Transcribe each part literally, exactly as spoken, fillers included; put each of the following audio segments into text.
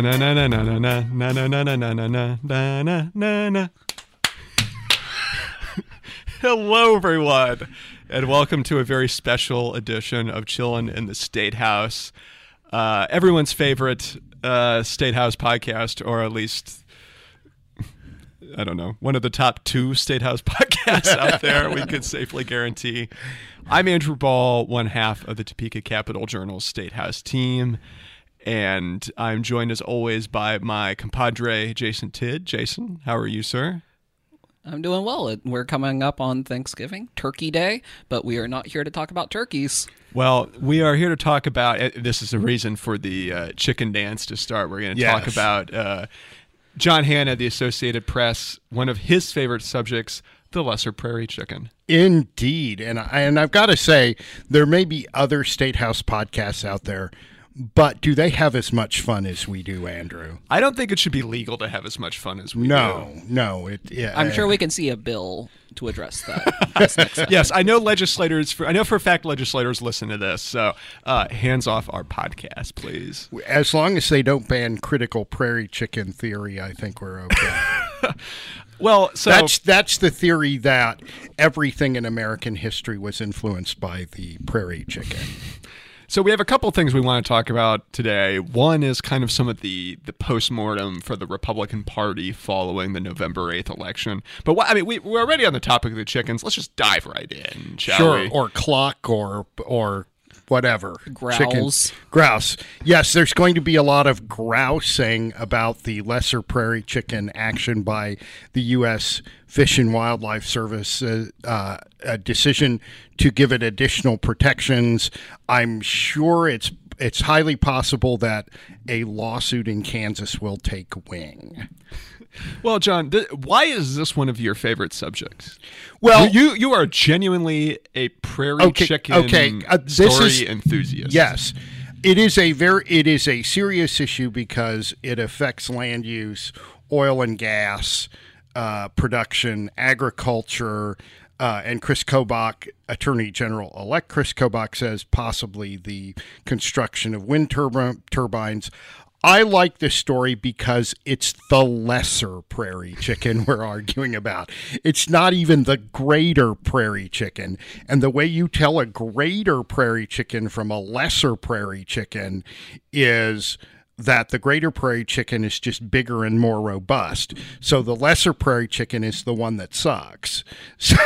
na na na na na na na na na na na na na na na. Hello, everyone, and welcome to a very special edition of Chillin' in the Statehouse, uh, everyone's favorite uh, Statehouse podcast, or at least, I don't know, one of the top two Statehouse podcasts out there, we could safely guarantee. I'm Andrew Ball, one half of the Topeka Capital-Journal Statehouse team, and I'm joined, as always, by my compadre, Jason Tidd. Jason, how are you, sir? I'm doing well. We're coming up on Thanksgiving, Turkey Day, but we are not here to talk about turkeys. Well, we are here to talk about, this is the reason for the uh, chicken dance to start. We're going to yes. talk about uh, John Hanna, the Associated Press, one of his favorite subjects, the lesser prairie chicken. Indeed. And, I, and I've got to say, there may be other Statehouse podcasts out there, but do they have as much fun as we do, Andrew? I don't think it should be legal to have as much fun as we no, do. No, no. Yeah, I'm sure we can see a bill to address that. Yes, I know legislators, for, I know for a fact legislators listen to this, so uh, hands off our podcast, please. As long as they don't ban critical prairie chicken theory, I think we're okay. Well, so that's that's the theory that everything in American history was influenced by the prairie chicken. So we have a couple things we want to talk about today. One is kind of some of the, the postmortem for the Republican Party following the November eighth election. But what, I mean, we, we're already on the topic of the chickens. Let's just dive right in, shall sure, we? Or clock or or whatever. Grouse. Chickens. Grouse. Yes, there's going to be a lot of grousing about the lesser prairie chicken action by the U S Fish and Wildlife Service, uh, uh, a decision to give it additional protections. I'm sure it's it's highly possible that a lawsuit in Kansas will take wing. Well, John, th- why is this one of your favorite subjects? Well, you you are genuinely a prairie okay, chicken okay. Uh, this story is, enthusiast. Yes, it is a very it is a serious issue because it affects land use, oil and gas uh, production, agriculture. Uh, and Chris Kobach, Attorney General-elect Chris Kobach, says possibly the construction of wind turb- turbines. I like this story because it's the lesser prairie chicken we're arguing about. It's not even the greater prairie chicken. And the way you tell a greater prairie chicken from a lesser prairie chicken is that the greater prairie chicken is just bigger and more robust. So the lesser prairie chicken is the one that sucks. So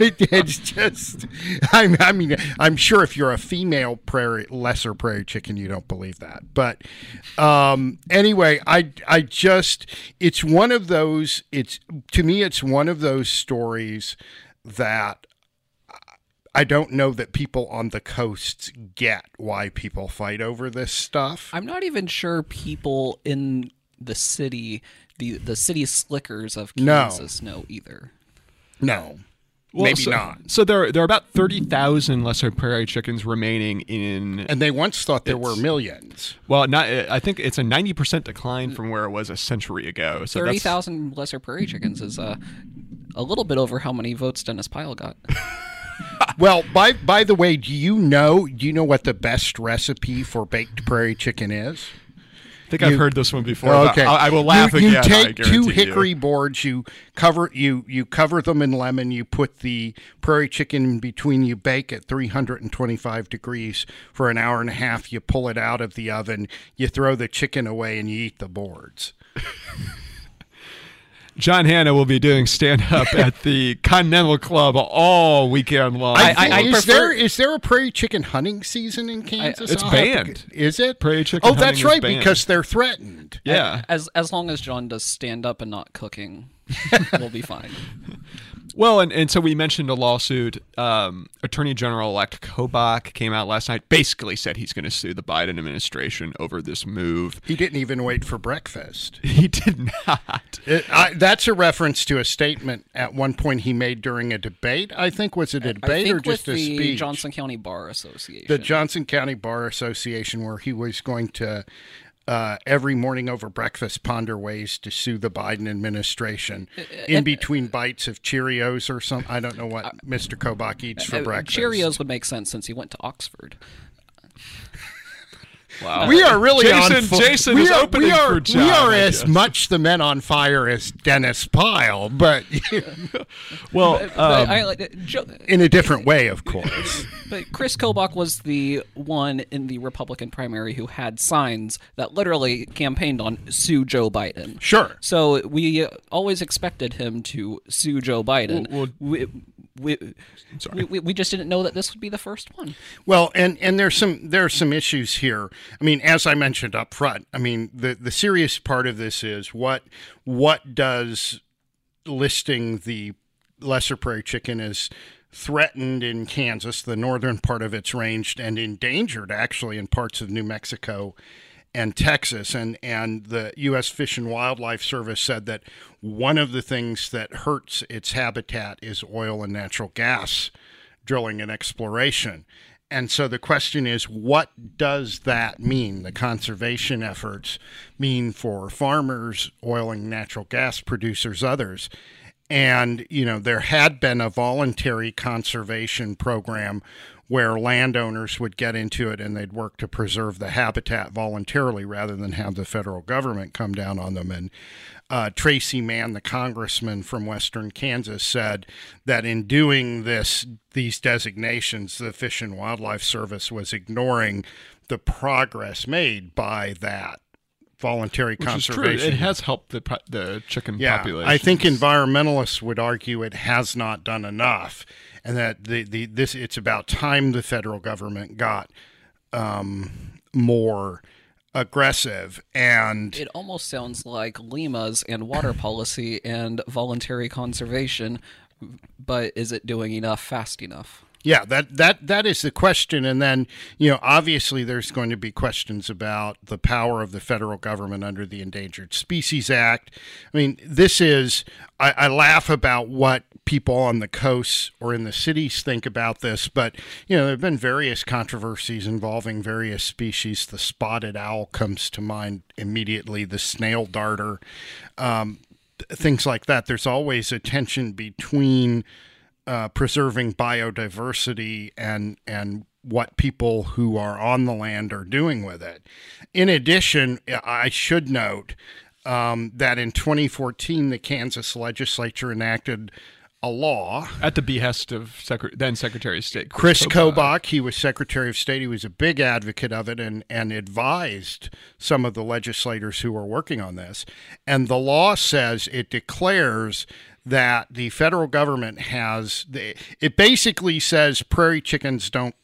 it, it's just, I, I mean, I'm sure if you're a female prairie, lesser prairie chicken, you don't believe that. But um, anyway, I, I just, it's one of those, it's, to me, it's one of those stories that I don't know that people on the coasts get why people fight over this stuff. I'm not even sure people in the city, the, the city slickers of Kansas no. know either. No. Well, Maybe so, not. So there, there are about thirty thousand lesser prairie chickens remaining in... And they once thought there were millions. Well, not. I think it's a ninety percent decline from where it was a century ago. So thirty thousand lesser prairie chickens is uh, a little bit over how many votes Dennis Pyle got. Well, by by the way, do you know do you know what the best recipe for baked prairie chicken is? I think you, I've heard this one before. Okay. I, I will laugh you, again. You take two hickory you. boards, you cover you you cover them in lemon, you put the prairie chicken in between, you bake at three hundred twenty-five degrees for an hour and a half, you pull it out of the oven, you throw the chicken away, and you eat the boards. John Hanna will be doing stand-up at the Continental Club all weekend long. I, I, I is, prefer- there, is there a prairie chicken hunting season in Kansas? I, it's I'll banned. To, is it? Prairie chicken hunting Oh, that's hunting right, is because they're threatened. Yeah. As, as long as John does stand-up and not cooking, we'll be fine. Well, and, and so we mentioned a lawsuit. Um, Attorney General-elect Kobach came out last night, basically said he's going to sue the Biden administration over this move. He didn't even wait for breakfast. He did not. It, I, that's a reference to a statement at one point he made during a debate, I think. Was it a debate or just a speech? The Johnson County Bar Association. The Johnson County Bar Association, where he was going to... Uh, every morning over breakfast, ponder ways to sue the Biden administration in between bites of Cheerios or something. I don't know what uh, Mister Kobach eats for uh, breakfast. Cheerios would make sense since he went to Oxford. Wow. We are really Jason, on fire. Jason we is are, opening we are, for John. We are as much the men on fire as Dennis Pyle, but well, um, but I, I, jo- in a different way, of course. But Chris Kobach was the one in the Republican primary who had signs that literally campaigned on sue Joe Biden. Sure. So we always expected him to sue Joe Biden. Well, well, we, We, we we just didn't know that this would be the first one. Well, and, and there's some there are some issues here. I mean, as I mentioned up front, I mean, the, the serious part of this is what what does listing the lesser prairie chicken as threatened in Kansas, the northern part of its range, and endangered actually in parts of New Mexico and Texas, and, and the U S Fish and Wildlife Service said that one of the things that hurts its habitat is oil and natural gas drilling and exploration. And so the question is, what does that mean, the conservation efforts mean for farmers, oil and natural gas producers, others? And, you know, there had been a voluntary conservation program where landowners would get into it and they'd work to preserve the habitat voluntarily rather than have the federal government come down on them. And uh, Tracy Mann, the congressman from Western Kansas, said that in doing this, these designations, the Fish and Wildlife Service was ignoring the progress made by that voluntary Which conservation. Is true. It has helped the, the chicken yeah, population. I think environmentalists would argue it has not done enough. And that the, the this it's about time the federal government got um, more aggressive. And it almost sounds like Lima's and water policy and voluntary conservation, but is it doing enough fast enough? Yeah, that, that that is the question. And then, you know, obviously there's going to be questions about the power of the federal government under the Endangered Species Act. I mean, this is, I, I laugh about what people on the coasts or in the cities think about this, but, you know, there have been various controversies involving various species. The spotted owl comes to mind immediately, the snail darter, um, things like that. There's always a tension between Uh, preserving biodiversity and and what people who are on the land are doing with it. In addition, I should note um, that in twenty fourteen, the Kansas legislature enacted a law at the behest of Secre- then Secretary of State Chris Kobach. Kobach. He was Secretary of State. He was a big advocate of it and, and advised some of the legislators who were working on this. And the law says it declares that the federal government has, the, it basically says prairie chickens don't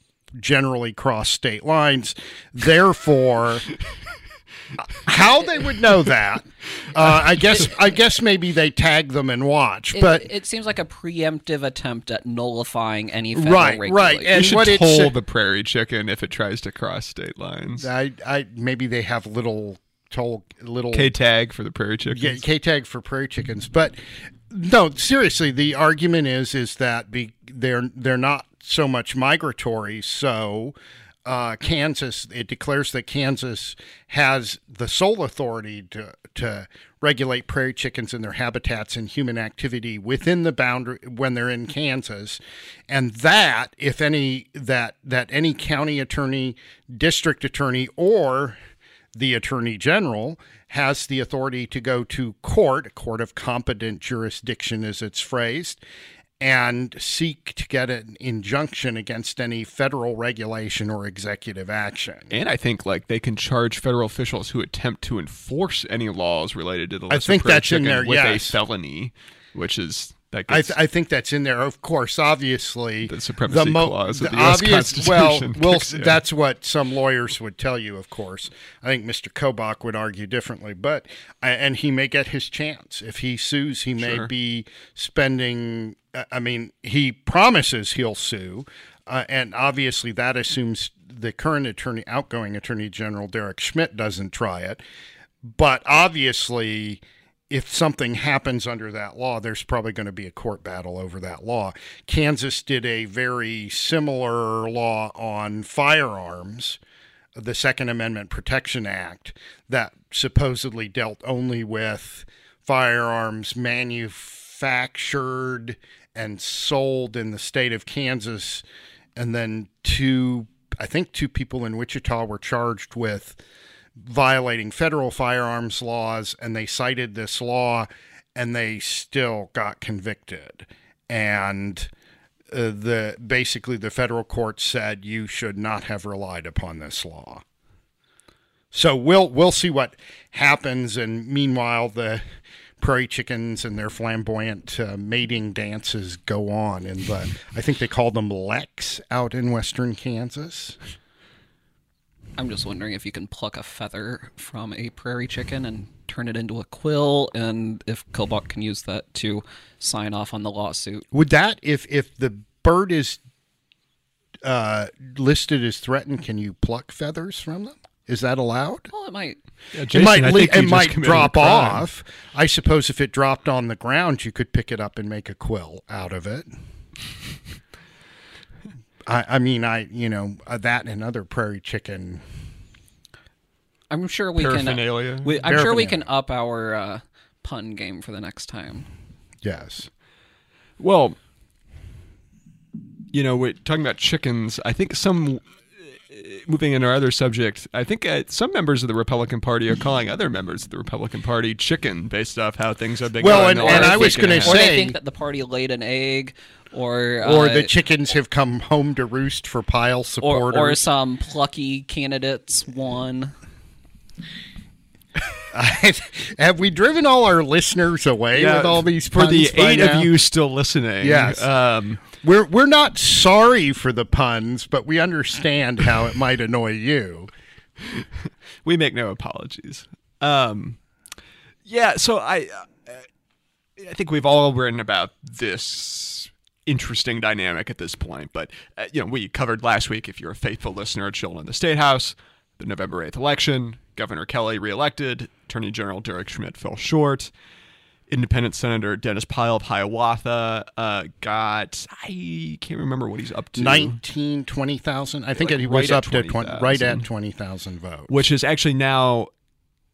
generally cross state lines. Therefore, how they would know that, uh, I guess, I guess maybe they tag them and watch. It, but it seems like a preemptive attempt at nullifying any federal right, regulation. Right. And you should what toll it's, the prairie chicken if it tries to cross state lines. I, I maybe they have little toll, little K tag for the prairie chickens. Yeah, K tag for prairie chickens, but. No, seriously, the argument is is that be, they're they're not so much migratory. So uh, Kansas, it declares that Kansas has the sole authority to to regulate prairie chickens and their habitats and human activity within the boundary when they're in Kansas, and that if any that that any county attorney, district attorney, or the attorney general has the authority to go to court, a court of competent jurisdiction as it's phrased, and seek to get an injunction against any federal regulation or executive action. And I think like they can charge federal officials who attempt to enforce any laws related to the lesser I think prairie that's chicken in there, with yes. a felony, which is... That gets, I, th- I think that's in there. Of course, obviously, the supremacy the mo- clause of the, the U S obvious, Constitution. Well, we'll that's what some lawyers would tell you. Of course, I think Mister Kobach would argue differently, but and he may get his chance if he sues. He may sure. be spending. I mean, he promises he'll sue, uh, and obviously that assumes the current attorney, outgoing Attorney General Derek Schmidt, doesn't try it. But obviously, if something happens under that law, there's probably going to be a court battle over that law. Kansas did a very similar law on firearms, the Second Amendment Protection Act, that supposedly dealt only with firearms manufactured and sold in the state of Kansas, and then two I think two people in Wichita were charged with violating federal firearms laws, and they cited this law, and they still got convicted. And uh, the basically the federal court said you should not have relied upon this law. So we'll we'll see what happens. And meanwhile, the prairie chickens and their flamboyant uh, mating dances go on in the, I think they call them leks out in western Kansas. I'm just wondering if you can pluck a feather from a prairie chicken and turn it into a quill, and if Kobach can use that to sign off on the lawsuit. Would that, if if the bird is uh, listed as threatened, can you pluck feathers from them? Is that allowed? Well, it might. Yeah, Jason, it might, I think it might drop off. I suppose if it dropped on the ground, you could pick it up and make a quill out of it. I, I mean, I you know, that and other prairie chicken. I'm sure we paraphernalia. can. Uh, we, I'm paraphernalia. sure we can up our uh, pun game for the next time. Yes. Well, you know, we're talking about chickens. I think some. Moving into our other subject, I think uh, some members of the Republican Party are calling other members of the Republican Party chicken based off how things have been well, going. Well, and, and I was going to say... Or they think that the party laid an egg, or... Or uh, the chickens have come home to roost for Pyle supporters. Or, or some plucky candidates won. Have we driven all our listeners away yeah, with all these puns? For the eight now? of you still listening. Yes. Um, We're we're not sorry for the puns, but we understand how it might annoy you. We make no apologies. Um, yeah, so I I think we've all written about this interesting dynamic at this point. But uh, you know, we covered last week, if you're a faithful listener at Chillin' in the Statehouse, the November eighth election, Governor Kelly reelected, Attorney General Derek Schmidt fell short. Independent Senator Dennis Pyle of Hiawatha uh, got, I can't remember what he's up to. nineteen, twenty thousand I think like he right was up twenty, to twenty, right at twenty thousand votes. Which is actually now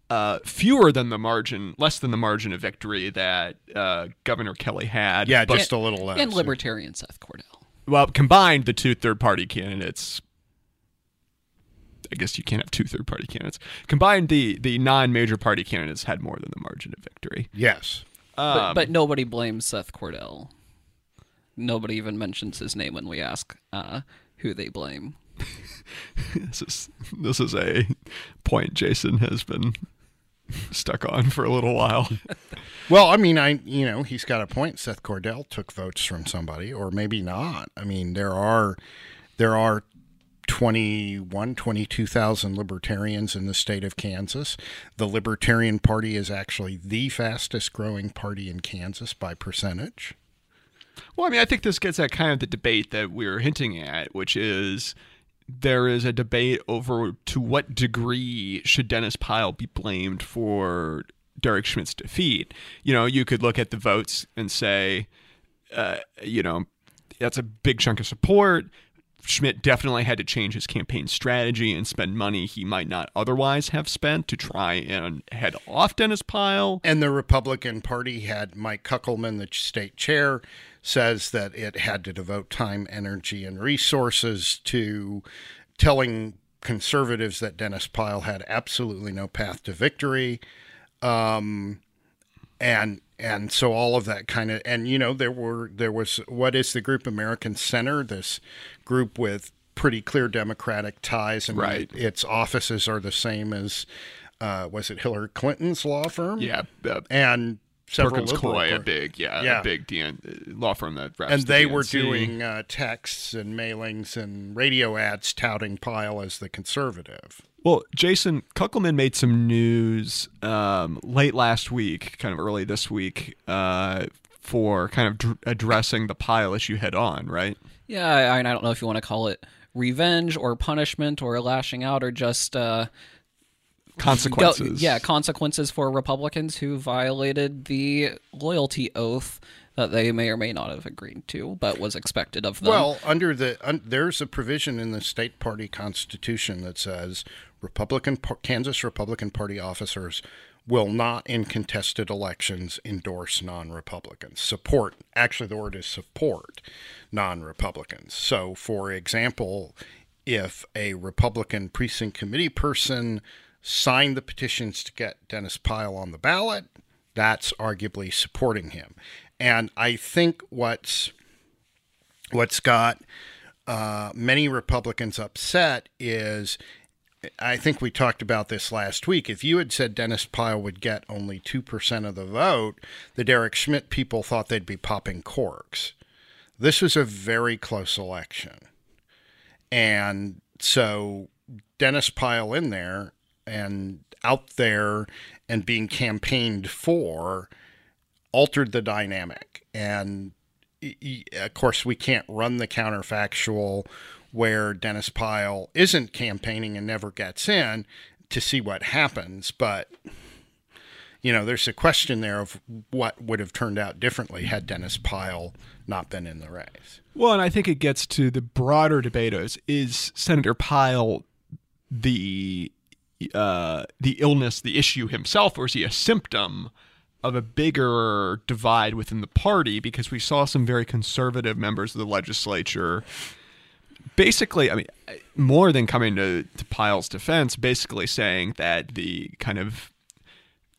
uh, fewer than the margin, less than the margin of victory that uh, Governor Kelly had. Yeah, but, just a little less. And Libertarian Seth Cordell. Well, combined, the two third-party candidates... I guess you can't have two third-party candidates. Combined, the the non-major party candidates had more than the margin of victory. Yes. Um, but, but nobody blames Seth Cordell. Nobody even mentions his name when we ask uh, who they blame. this is this is a point Jason has been stuck on for a little while. Well, I mean, I you know, he's got a point. Seth Cordell took votes from somebody, or maybe not. I mean, there are there are... twenty-one, twenty-two thousand libertarians in the state of Kansas. The Libertarian Party is actually the fastest growing party in Kansas by percentage. Well, I mean, I think this gets at kind of the debate that we're hinting at, which is there is a debate over to what degree should Dennis Pyle be blamed for Derek Schmidt's defeat. You know, you could look at the votes and say, uh, you know, that's a big chunk of support. Schmidt definitely had to change his campaign strategy and spend money he might not otherwise have spent to try and head off Dennis Pyle. And the Republican Party had Mike Kuckelman, the state chair, says that it had to devote time, energy, and resources to telling conservatives that Dennis Pyle had absolutely no path to victory. Um, and... And so all of that kind of, and you know, there were, there was, what is the group American Center, this group with pretty clear Democratic ties, and right. it, its offices are the same as, uh, was it Hillary Clinton's law firm? Yeah. Uh, and several Perkins Coie, a big, yeah, yeah. a big D N law firm that reps And the they D N C. Were doing uh, texts and mailings and radio ads touting Pyle as the conservative. Well, Jason, Kuckelman made some news um, late last week, kind of early this week, uh, for kind of dr- addressing the Pyle issue head on, right? Yeah, I, I don't know if you want to call it revenge or punishment or lashing out or just... Uh, consequences. Go, yeah, consequences for Republicans who violated the loyalty oath that they may or may not have agreed to, but was expected of them. Well, under the un, there's a provision in the state party constitution that says... Republican Kansas Republican Party officers will not, in contested elections, endorse non-Republicans. Support, actually the word is support non-Republicans. So, for example, if a Republican precinct committee person signed the petitions to get Dennis Pyle on the ballot, that's arguably supporting him. And I think what's what's got uh, many Republicans upset is, I think we talked about this last week, if you had said Dennis Pyle would get only two percent of the vote, the Derek Schmidt people thought they'd be popping corks. This was a very close election. And so Dennis Pyle in there and out there and being campaigned for altered the dynamic. And of course, we can't run the counterfactual where Dennis Pyle isn't campaigning and never gets in to see what happens. But, you know, there's a question there of what would have turned out differently had Dennis Pyle not been in the race. Well, and I think it gets to the broader debate is, is Senator Pyle the, uh, the illness, the issue himself, or is he a symptom of a bigger divide within the party? Because we saw some very conservative members of the legislature basically, I mean, more than coming to, to Pyle's defense, basically saying that the kind of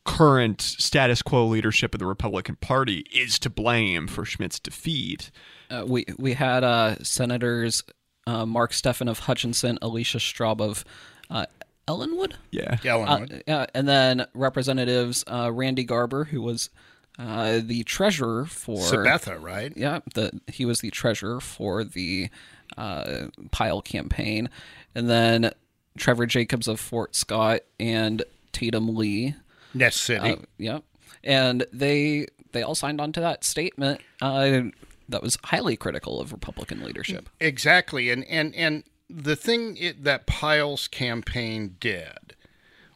current status quo leadership of the Republican Party is to blame for Schmidt's defeat. Uh, we we had uh, Senators uh, Mark Steffen of Hutchinson, Alicia Straub of uh, Ellenwood? Yeah. yeah Ellenwood. Uh, uh, and then Representatives uh, Randy Garber, who was uh, the treasurer for... Sabetha, right? Yeah, the, he was the treasurer for the... Uh, Pyle campaign, and then Trevor Jacobs of Fort Scott and Tatum Lee, Ness City. Uh, yeah, and they they all signed on to that statement uh, that was highly critical of Republican leadership. Exactly, and and and the thing it, that Pyle's campaign did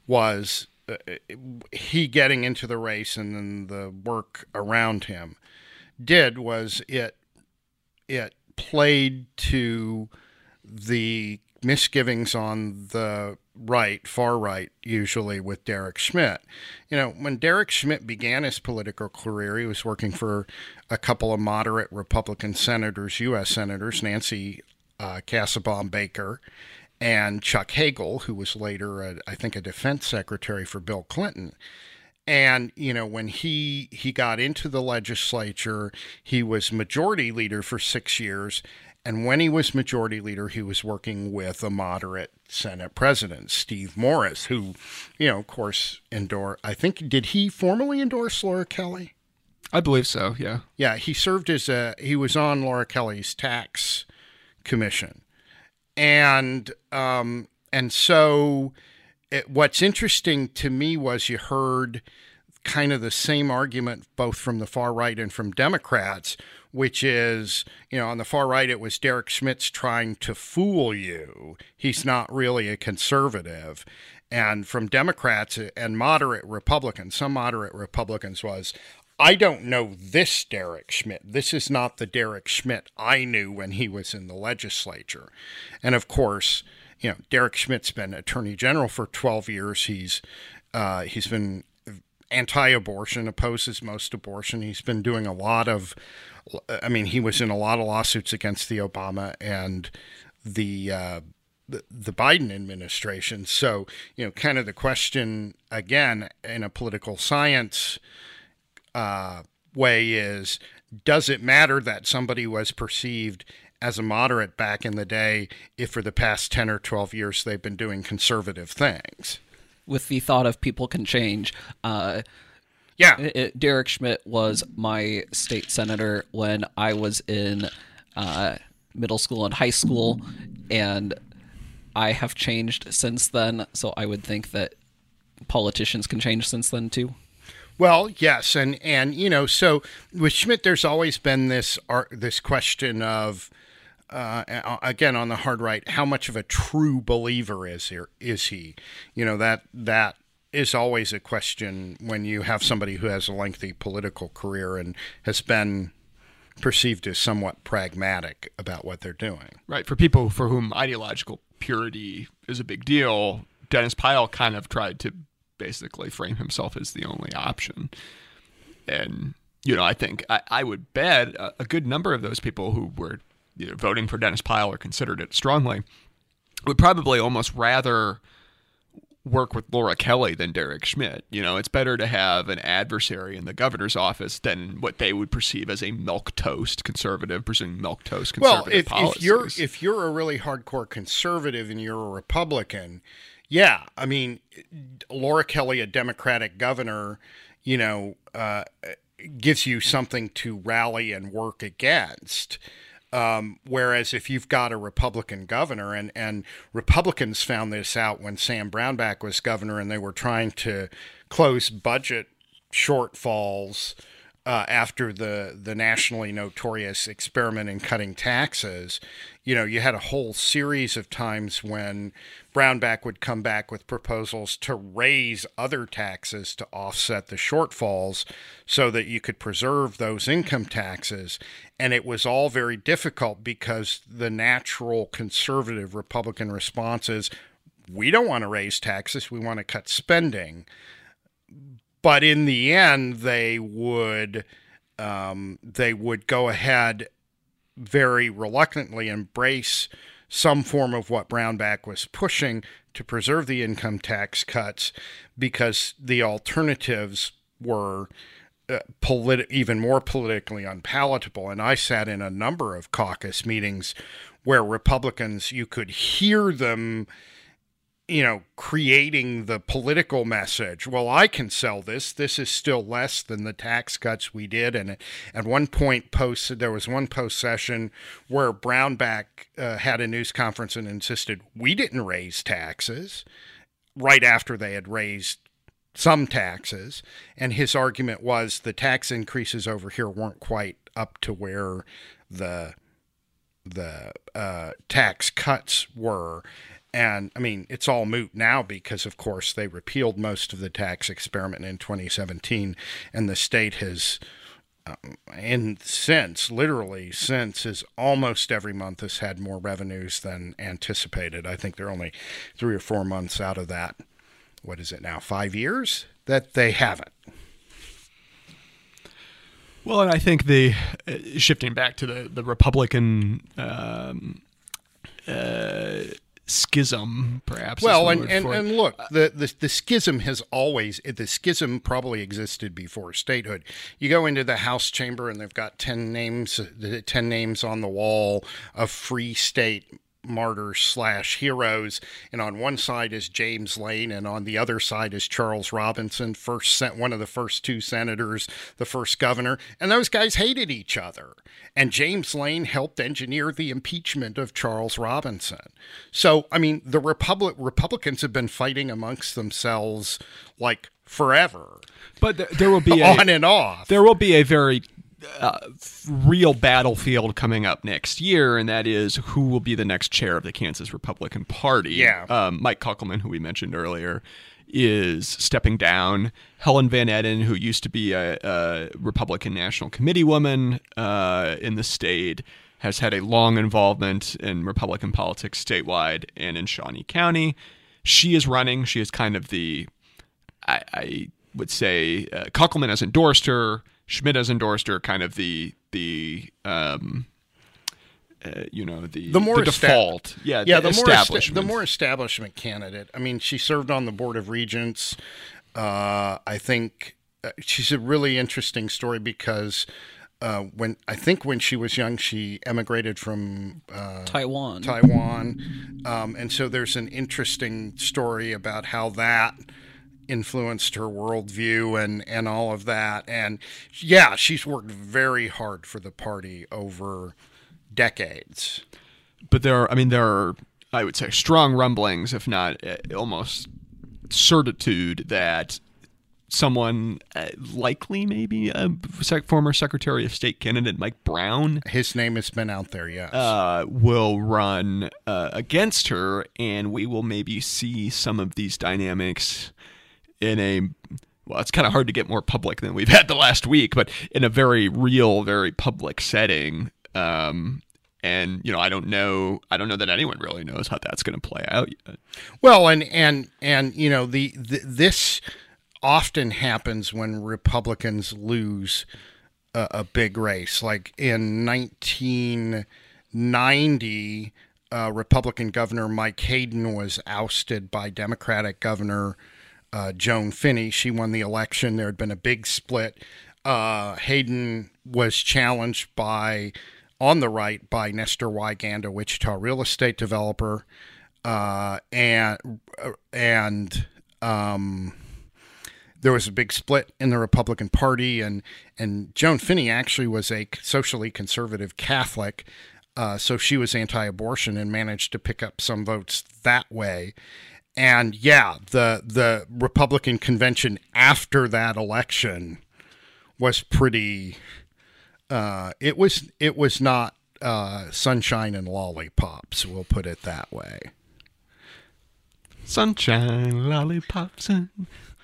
was uh, he getting into the race and then the work around him did was it it. played to the misgivings on the right, far right, usually with Derek Schmidt. You know, when Derek Schmidt began his political career, he was working for a couple of moderate Republican senators, U S senators, Nancy uh, Kassebaum Baker and Chuck Hagel, who was later, a, I think, a defense secretary for Bill Clinton. And, you know, when he he got into the legislature, he was majority leader for six years. And when he was majority leader, he was working with a moderate Senate president, Steve Morris, who, you know, of course, endorsed, I think, did he formally endorse Laura Kelly? I believe so, yeah. Yeah, he served as a, he was on Laura Kelly's tax commission. And, um, and so... It, what's interesting to me was you heard kind of the same argument both from the far right and from Democrats, which is, you know, on the far right, it was Derek Schmidt's trying to fool you. He's not really a conservative. And from Democrats and moderate Republicans, some moderate Republicans was, I don't know this Derek Schmidt. This is not the Derek Schmidt I knew when he was in the legislature. And of course, you know, Derek Schmidt's been attorney general for twelve years. He's uh, he's been anti-abortion, opposes most abortion. He's been doing a lot of, I mean, he was in a lot of lawsuits against the Obama and the uh, the, the Biden administration. So, you know, kind of the question again in a political science uh, way is, does it matter that somebody was perceived as a moderate back in the day, if for the past ten or twelve years they've been doing conservative things? With the thought of people can change. Uh, yeah. It, it, Derek Schmidt was my state senator when I was in uh, middle school and high school, and I have changed since then, so I would think that politicians can change since then too. Well, yes, and, and you know, so with Schmidt, there's always been this, uh, this question of, Uh, again, on the hard right, how much of a true believer is here? Is he? You know, that that is always a question when you have somebody who has a lengthy political career and has been perceived as somewhat pragmatic about what they're doing. Right. For people for whom ideological purity is a big deal, Dennis Pyle kind of tried to basically frame himself as the only option. And, you know, I think I, I would bet a, a good number of those people who were, you know, voting for Dennis Pyle or considered it strongly would probably almost rather work with Laura Kelly than Derek Schmidt. You know, it's better to have an adversary in the governor's office than what they would perceive as a milquetoast conservative pursuing milquetoast conservative well, if, policies. If you're, if you're a really hardcore conservative and you're a Republican, yeah, I mean, Laura Kelly, a Democratic governor, you know, uh, gives you something to rally and work against. Um, whereas if you've got a Republican governor, and, and Republicans found this out when Sam Brownback was governor and they were trying to close budget shortfalls uh, after the, the nationally notorious experiment in cutting taxes, you know, you had a whole series of times when Brownback would come back with proposals to raise other taxes to offset the shortfalls so that you could preserve those income taxes. And it was all very difficult because the natural conservative Republican response is, we don't want to raise taxes, we want to cut spending. But in the end, they would um, they would go ahead very reluctantly embrace some form of what Brownback was pushing to preserve the income tax cuts, because the alternatives were uh, politi- even more politically unpalatable. And I sat in a number of caucus meetings where Republicans, you could hear them, you know, creating the political message. Well, I can sell this. This is still less than the tax cuts we did. And at one point, post there was one post session where Brownback uh, had a news conference and insisted we didn't raise taxes right after they had raised some taxes. And his argument was the tax increases over here weren't quite up to where the the uh, tax cuts were. And, I mean, it's all moot now because, of course, they repealed most of the tax experiment in twenty seventeen, and the state has, um, in since, literally since, is almost every month has had more revenues than anticipated. I think they're only three or four months out of that, what is it now, five years, that they haven't. Well, and I think the, uh, shifting back to the, the Republican um, uh schism, perhaps. Well, and, and, and look, the, the the schism has always, the schism probably existed before statehood. You go into the House chamber and they've got ten names, ten names on the wall of free state martyrs slash heroes. And on one side is James Lane, and on the other side is Charles Robinson, first sent one of the first two senators, the first governor. And those guys hated each other. And James Lane helped engineer the impeachment of Charles Robinson. So, I mean, the Republic Republicans have been fighting amongst themselves like forever. But there, there will be on a, and off. There will be a very Uh, real battlefield coming up next year, and that is who will be the next chair of the Kansas Republican Party. Yeah. Um, Mike Kuckelman, who we mentioned earlier, is stepping down. Helen Van Etten, who used to be a, a Republican National Committee woman uh, in the state, has had a long involvement in Republican politics statewide and in Shawnee County. She is running. She is kind of the, I, I would say, uh, Kuckelman has endorsed her. Schmidt has endorsed her, kind of the the um, uh, you know the the, more the default, esta- yeah, yeah, the, the establishment, more esta- the more establishment candidate. I mean, she served on the Board of Regents. Uh, I think uh, she's a really interesting story because uh, when I think when she was young, she emigrated from uh, Taiwan, Taiwan, um, and so there's an interesting story about how that influenced her worldview and, and all of that. And yeah, she's worked very hard for the party over decades. But there are, I mean, there are, I would say, strong rumblings, if not almost certitude, that someone, uh, likely maybe a sec- former Secretary of State candidate, Mike Brown. His name has been out there, yes. Uh, will run uh, against her, and we will maybe see some of these dynamics in a, well, it's kind of hard to get more public than we've had the last week, but in a very real, very public setting. Um, and, you know, I don't know, I don't know that anyone really knows how that's going to play out yet. Well, and, and, and, you know, the, the this often happens when Republicans lose a, a big race. Like in nineteen ninety, uh, Republican Governor Mike Hayden was ousted by Democratic Governor uh, Joan Finney. She won the election. There had been a big split. Uh, Hayden was challenged by, on the right, by Nestor Wigand, a Wichita real estate developer, uh, and and um, there was a big split in the Republican Party, and and Joan Finney actually was a socially conservative Catholic, uh, so she was anti-abortion and managed to pick up some votes that way. And yeah, the the Republican convention after that election was pretty. Uh, it was it was not uh, sunshine and lollipops. We'll put it that way. Sunshine, lollipops, and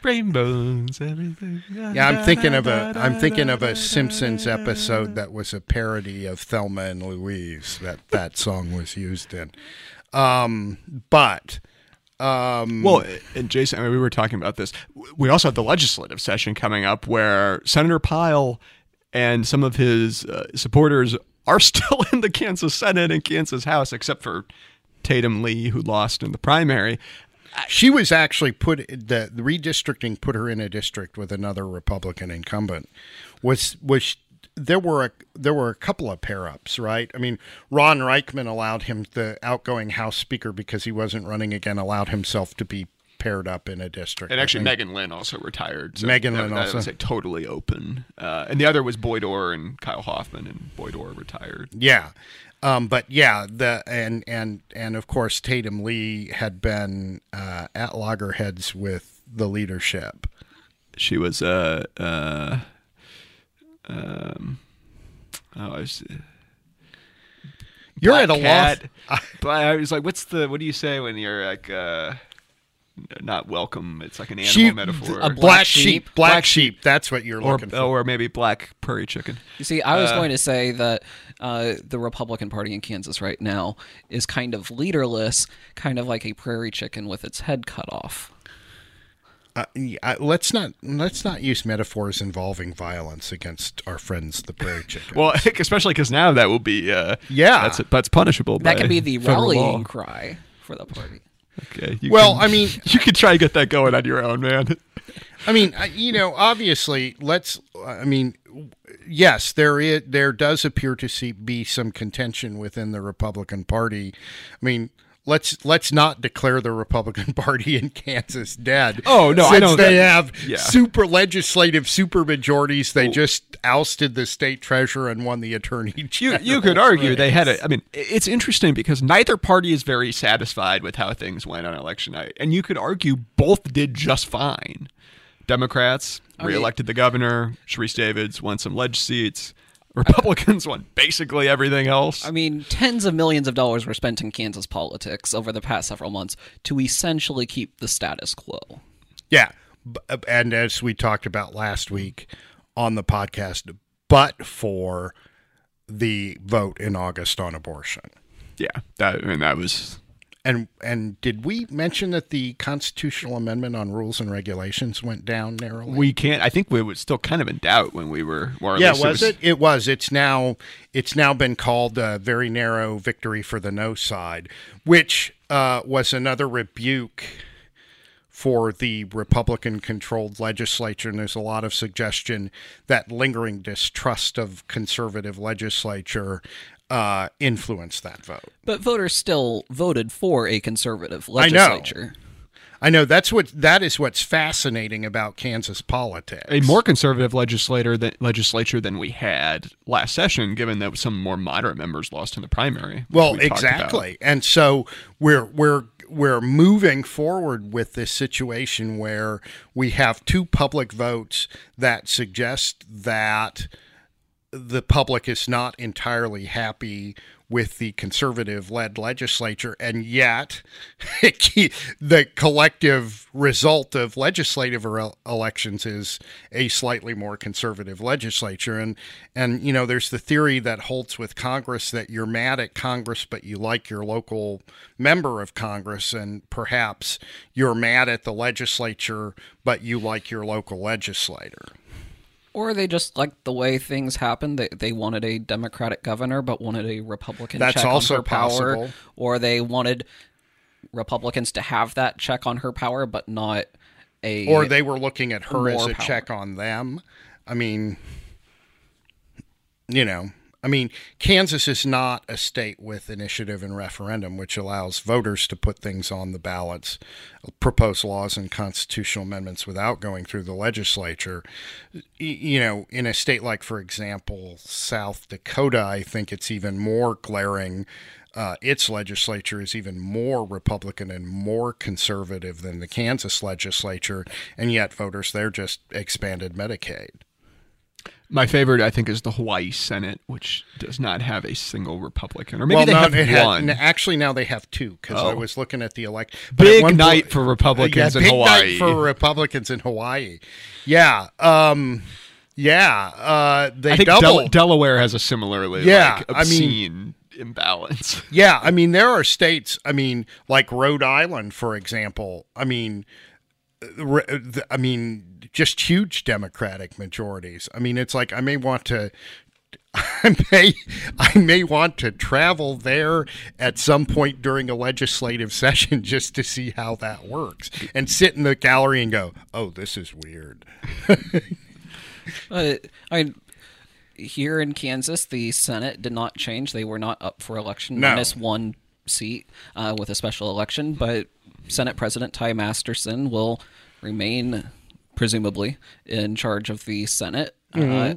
rainbows, everything. Yeah, I'm thinking of a I'm thinking of a Simpsons episode that was a parody of Thelma and Louise that that song was used in. Um, but. Um, well, and Jason, I mean, we were talking about this. We also have the legislative session coming up where Senator Pyle and some of his uh, supporters are still in the Kansas Senate and Kansas House, except for Tatum Lee, who lost in the primary. She was actually put, the, the redistricting put her in a district with another Republican incumbent. Was was there were a there were a couple of pair-ups, right? I mean, Ron Reichman allowed him, the outgoing House Speaker, because he wasn't running again, allowed himself to be paired up in a district. And actually, Megan Lynn also retired. So Megan that, Lynn that also. Was like totally open. Uh, and the other was Boyd Orr and Kyle Hoffman, and Boyd Orr retired. Yeah. Um, but yeah, the and, and, and of course, Tatum Lee had been uh, at loggerheads with the leadership. She was a... Uh, uh, Um, oh, I was, uh, you're at a loss. But I was like, "What's the? What do you say when you're like uh, not welcome?" It's like an animal sheep, metaphor. A black, black sheep, sheep, black, black sheep. sheep. That's what you're or, looking for, or maybe black prairie chicken. You see, I was uh, going to say that uh, the Republican Party in Kansas right now is kind of leaderless, kind of like a prairie chicken with its head cut off. Uh, let's not let's not use metaphors involving violence against our friends, the prairie chickens. Well, especially because now that will be uh, yeah, that's that's punishable. That could be the rallying cry for the party. Okay. You well, can, I mean, you could try to get that going on your own, man. I mean, you know, obviously, let's. I mean, yes, there is there does appear to see, be some contention within the Republican Party. I mean. Let's let's not declare the Republican Party in Kansas dead. Oh no, since I know they that, have yeah. super legislative super majorities. They well, just ousted the state treasurer and won the attorney general. You, you could argue race. They had it. I mean, it's interesting because neither party is very satisfied with how things went on election night, and you could argue both did just fine. Democrats I reelected mean, the governor. Sharice Davids won some ledge seats. Republicans won basically everything else. I mean, tens of millions of dollars were spent in Kansas politics over the past several months to essentially keep the status quo. Yeah. And as we talked about last week on the podcast, but for the vote in August on abortion. Yeah. That, I mean, that was... And and did we mention that the constitutional amendment on rules and regulations went down narrowly? We can't. I think we were still kind of in doubt when we were. Or yeah, was it, was it? It was. It's now. It's now been called a very narrow victory for the no side, which uh, was another rebuke for the Republican-controlled legislature. And there's a lot of suggestion that lingering distrust of conservative legislature. Uh, influence that vote. But voters still voted for a conservative legislature. I know. I know. That's what, that is what's fascinating about Kansas politics. A more conservative legislator than, legislature than we had last session, given that some more moderate members lost in the primary. Well, we exactly. And so we're we're we're moving forward with this situation where we have two public votes that suggest that the public is not entirely happy with the conservative-led legislature, and yet the collective result of legislative elections is a slightly more conservative legislature. And, and you know, there's the theory that holds with Congress that you're mad at Congress, but you like your local member of Congress, and perhaps you're mad at the legislature, but you like your local legislator. Or they just liked the way things happened. They, they wanted a Democratic governor but wanted a Republican check on her power. Or they wanted Republicans to have that check on her power but not a Or they were looking at her as a check on them. I mean, you know, I mean, Kansas is not a state with initiative and referendum, which allows voters to put things on the ballots, propose laws and constitutional amendments without going through the legislature. You know, in a state like, for example, South Dakota, I think it's even more glaring. Uh, its legislature is even more Republican and more conservative than the Kansas legislature, and yet voters there just expanded Medicaid. My favorite, I think, is the Hawaii Senate, which does not have a single Republican. Or maybe well, they no, have it one. Had, actually, now they have two, because oh. I was looking at the election. Big one night point, for Republicans uh, yeah, in big Hawaii. Big night for Republicans in Hawaii. Yeah. Um, yeah. Uh, they I think double. Del- Delaware has a similarly yeah, like, obscene... I mean, imbalance. Yeah, I mean, there are states, I mean, like Rhode Island, for example, I mean, I mean, just huge Democratic majorities. I mean, it's like, I may want to, I may, I may want to travel there at some point during a legislative session just to see how that works and sit in the gallery and go, oh, this is weird. uh, I mean, here in Kansas, the Senate did not change. They were not up for election, no. minus one seat uh, with a special election. But Senate President Ty Masterson will remain, presumably, in charge of the Senate. Mm-hmm. Uh,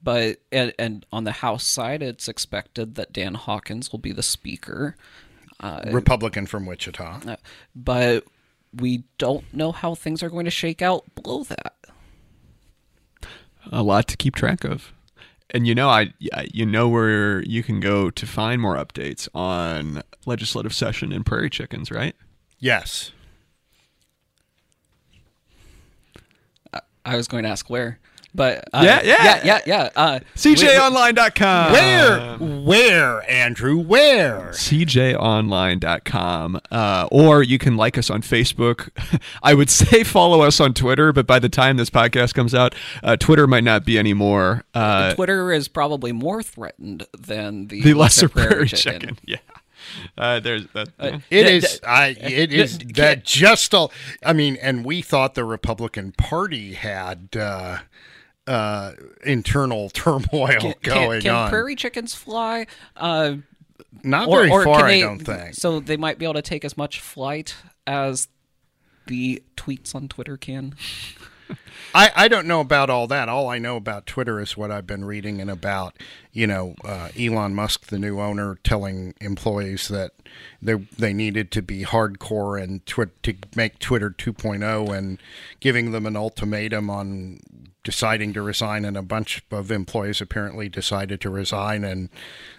but and, and on the House side, it's expected that Dan Hawkins will be the Speaker. Uh, Republican from Wichita. Uh, but we don't know how things are going to shake out below that. A lot to keep track of. And you know, I you know where you can go to find more updates on legislative session and prairie chickens, right? Yes. I was going to ask where, but uh, yeah, yeah, yeah, yeah, yeah. Uh, C J online dot com. Where, where, Andrew, where? C J online dot com, uh, or you can like us on Facebook. I would say follow us on Twitter, but by the time this podcast comes out, uh, Twitter might not be anymore. Uh, Twitter is probably more threatened than the, the lesser prairie chicken. chicken. Yeah. Uh, there's that. Uh, it d- is. D- I. It d- is d- that just all. I mean, and we thought the Republican Party had uh, uh, internal turmoil can, going can, can on. Can prairie chickens fly? Uh, Not or, very or far, I they, don't think. So they might be able to take as much flight as the tweets on Twitter can. I, I don't know about all that. All I know about Twitter is what I've been reading and about, you know, uh, Elon Musk, the new owner, telling employees that they they needed to be hardcore and twi- to make Twitter two point oh and giving them an ultimatum on deciding to resign. And a bunch of employees apparently decided to resign. And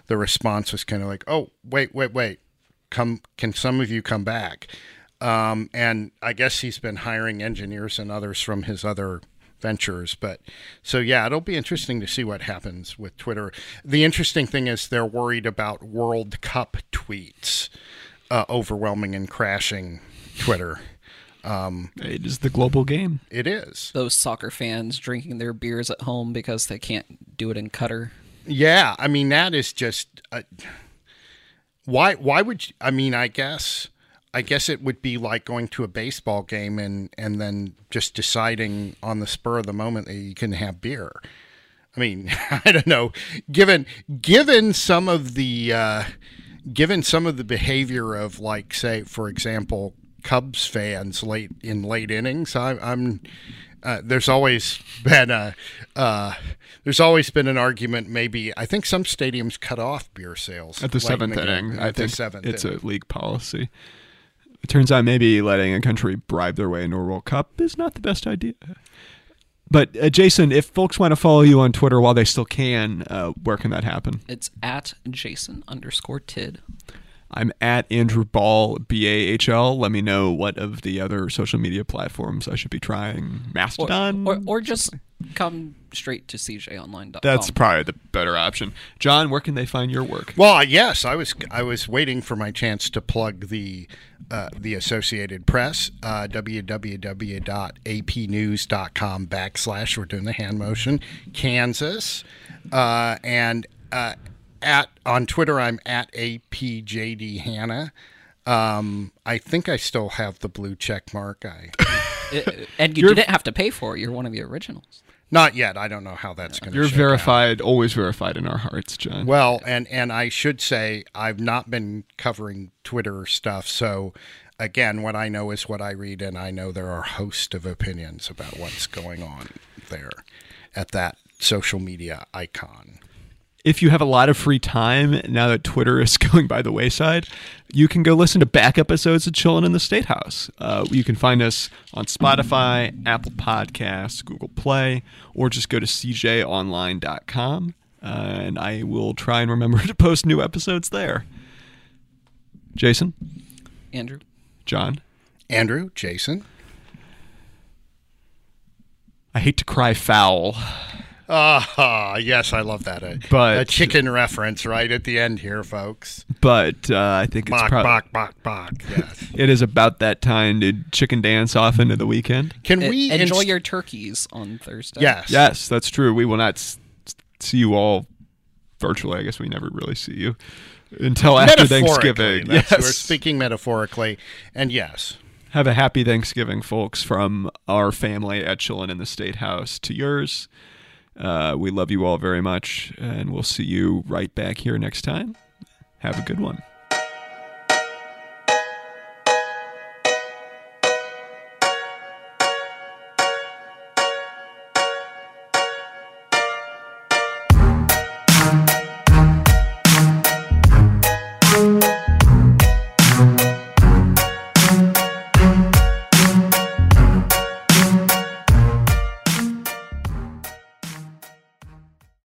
the response was kind of like, oh, wait, wait, wait. Come, can some of you come back? Um, and I guess he's been hiring engineers and others from his other ventures. But so, yeah, it'll be interesting to see what happens with Twitter. The interesting thing is they're worried about World Cup tweets uh, overwhelming and crashing Twitter. Um, it is the global game. It is. Those soccer fans drinking their beers at home because they can't do it in Qatar. Yeah. I mean, that is just uh, why. Why would you, I mean, I guess. I guess it would be like going to a baseball game and, and then just deciding on the spur of the moment that you can have beer. I mean, I don't know. Given given some of the uh, given some of the behavior of, like, say, for example, Cubs fans late in late innings, I, I'm uh, there's always been a uh, there's always been an argument. Maybe I think some stadiums cut off beer sales at the seventh inning. I think it's a league policy. It turns out maybe letting a country bribe their way into a World Cup is not the best idea. But, uh, Jason, if folks want to follow you on Twitter while they still can, uh, where can that happen? It's at Jason underscore Tidd. I'm at Andrew Ball, B A H L. Let me know what of the other social media platforms I should be trying. Mastodon? Or, or, or just come straight to C J online dot com. That's probably the better option. John, where can they find your work? Well, yes, I was I was waiting for my chance to plug the uh, the Associated Press, uh, w w w dot a p news dot com backslash, we're doing the hand motion, Kansas, uh, and uh, at on Twitter, I'm at A P J D Hanna. Um, I think I still have the blue check mark. I, and you You're, didn't have to pay for it. You're one of the originals. Not yet. I don't know how that's yeah. going to You're verified, out. always verified in our hearts, John. Well, and, and I should say I've not been covering Twitter stuff. So, again, what I know is what I read, and I know there are a host of opinions about what's going on there at that social media icon. If you have a lot of free time now that Twitter is going by the wayside, you can go listen to back episodes of Chillin' in the Statehouse. Uh, you can find us on Spotify, Apple Podcasts, Google Play, or just go to C J online dot com, uh, and I will try and remember to post new episodes there. Jason? Andrew? John? Andrew? Jason? I hate to cry foul. Ah, uh, yes, I love that. A, but, a chicken reference right at the end here, folks. But uh, I think it's probably... Bok, bok, bok, bok, yes. It is about that time to chicken dance off into the weekend. Can it, we... Enjoy inst- your turkeys on Thursday. Yes. Yes, that's true. We will not s- see you all virtually. I guess we never really see you until after Thanksgiving. Yes. We're speaking metaphorically, and yes. Have a happy Thanksgiving, folks, from our family at Chillin' in the Statehouse to yours. Uh, we love you all very much, and we'll see you right back here next time. Have a good one.